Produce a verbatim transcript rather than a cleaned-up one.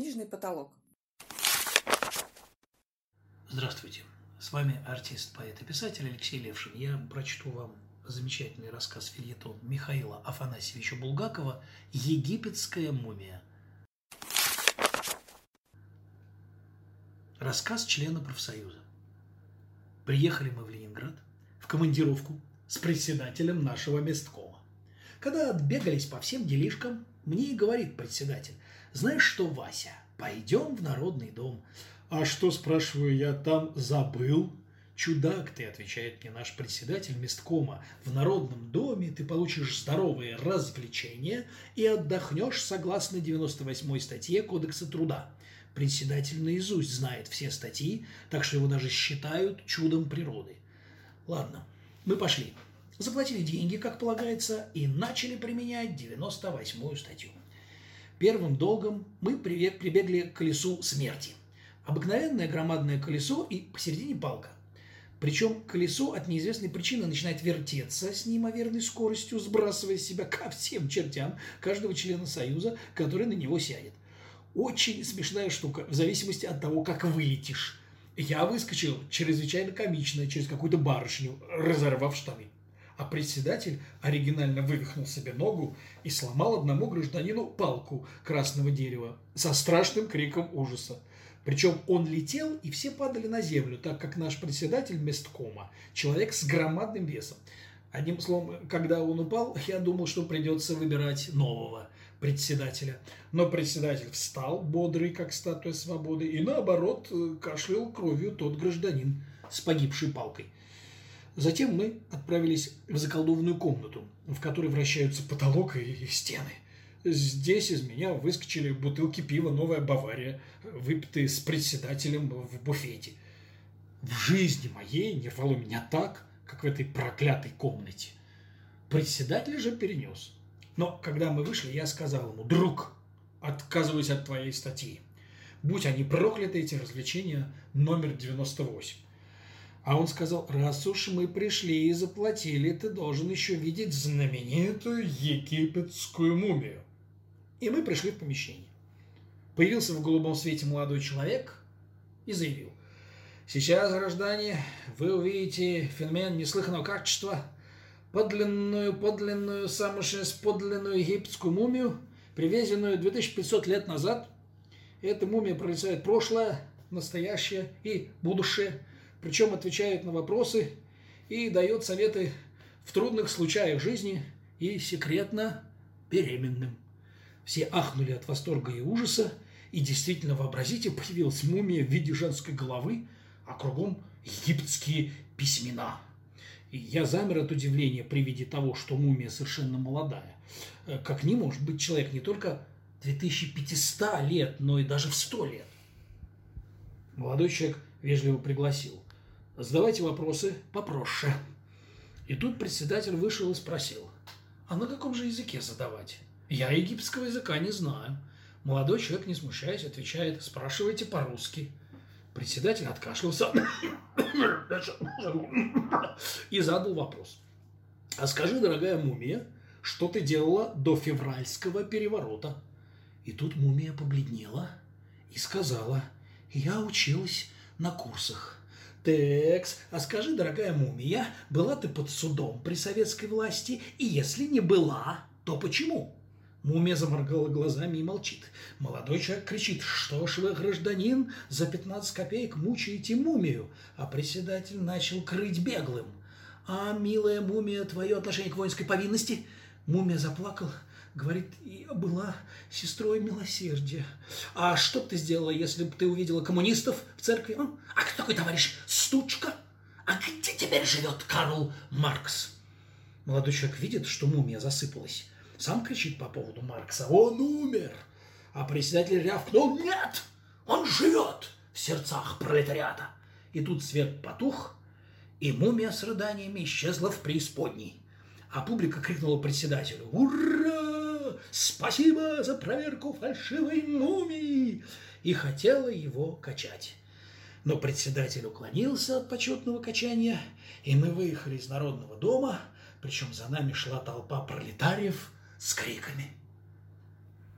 Книжный потолок. Здравствуйте, с вами артист, поэт и писатель Алексей Левшин. Я прочту вам замечательный рассказ-фельетон Михаила Афанасьевича Булгакова «Египетская мумия». Рассказ члена профсоюза. Приехали мы в Ленинград в командировку с председателем нашего месткома. Когда отбегались по всем делишкам, мне и говорит председатель: «Знаешь что, Вася, пойдем в Народный дом». «А что, спрашиваю я, там забыл?» «Чудак ты», — отвечает мне наш председатель месткома, «в Народном доме ты получишь здоровые развлечения и отдохнешь согласно девяносто восьмой статье Кодекса труда». Председатель наизусть знает все статьи, так что его даже считают чудом природы. Ладно, мы пошли. Заплатили деньги, как полагается, и начали применять девяносто восьмую статью. Первым долгом мы прибегли к колесу смерти. Обыкновенное громадное колесо и посередине палка. Причем колесо от неизвестной причины начинает вертеться с неимоверной скоростью, сбрасывая с себя ко всем чертям каждого члена союза, который на него сядет. Очень смешная штука, в зависимости от того, как вылетишь. Я выскочил чрезвычайно комично через какую-то барышню, разорвав штаны. А председатель оригинально вывихнул себе ногу и сломал одному гражданину палку красного дерева со страшным криком ужаса. Причем он летел, и все падали на землю, так как наш председатель месткома – человек с громадным весом. Одним словом, когда он упал, я думал, что придется выбирать нового председателя. Но председатель встал, бодрый, как статуя свободы, и наоборот кашлял кровью тот гражданин с погибшей палкой. Затем мы отправились в заколдованную комнату, в которой вращаются потолок и стены. Здесь из меня выскочили бутылки пива «Новая Бавария», выпитые с председателем в буфете. В жизни моей не рвало меня так, как в этой проклятой комнате. Председатель же перенес. Но когда мы вышли, я сказал ему: «Друг, отказываюсь от твоей статьи. Будь они прокляты, эти развлечения номер девяносто восемь». А он сказал: «Раз уж мы пришли и заплатили, ты должен еще видеть знаменитую египетскую мумию». И мы пришли в помещение. Появился в голубом свете молодой человек и заявил: «Сейчас, граждане, вы увидите феномен неслыханного качества, подлинную, подлинную, самую подлинную египетскую мумию, привезенную две тысячи пятьсот лет назад. Эта мумия прорицает прошлое, настоящее и будущее, причем отвечает на вопросы и дает советы в трудных случаях жизни и секретно беременным». Все ахнули от восторга и ужаса, и действительно, вообразите, появилась мумия в виде женской головы, а кругом египетские письмена. И я замер от удивления при виде того, что мумия совершенно молодая. Как не может быть человек не только две тысячи пятьсот лет, но и даже в сто лет. Молодой человек вежливо пригласил: «Задавайте вопросы попроще». И тут председатель вышел и спросил: «А на каком же языке задавать? Я египетского языка не знаю». Молодой человек, не смущаясь, отвечает: «Спрашивайте по-русски». Председатель откашлялся и задал вопрос: «А скажи, дорогая мумия, что ты делала до февральского переворота?» И тут мумия побледнела и сказала: «Я училась на курсах». «Текс, а скажи, дорогая мумия, была ты под судом при советской власти? И если не была, то почему?» Мумия заморгала глазами и молчит. Молодой человек кричит: «Что ж вы, гражданин, за пятнадцать копеек мучаете мумию?» А председатель начал крыть беглым: «А, милая мумия, твое отношение к воинской повинности?» Мумия заплакала, говорит: «Я была сестрой милосердия». «А что бы ты сделала, если бы ты увидела коммунистов в церкви?» «А кто такой товарищ Стучка? А где теперь живет Карл Маркс?» Молодой человек видит, что мумия засыпалась. Сам кричит по поводу Маркса: «Он умер!» А председатель рявкнул: «Нет! Он живет в сердцах пролетариата!» И тут свет потух, и мумия с рыданиями исчезла в преисподней. А публика крикнула председателю: «Ура! Спасибо за проверку фальшивой мумии!» И хотела его качать. Но председатель уклонился от почетного качания, и мы выехали из Народного дома, причем за нами шла толпа пролетариев с криками.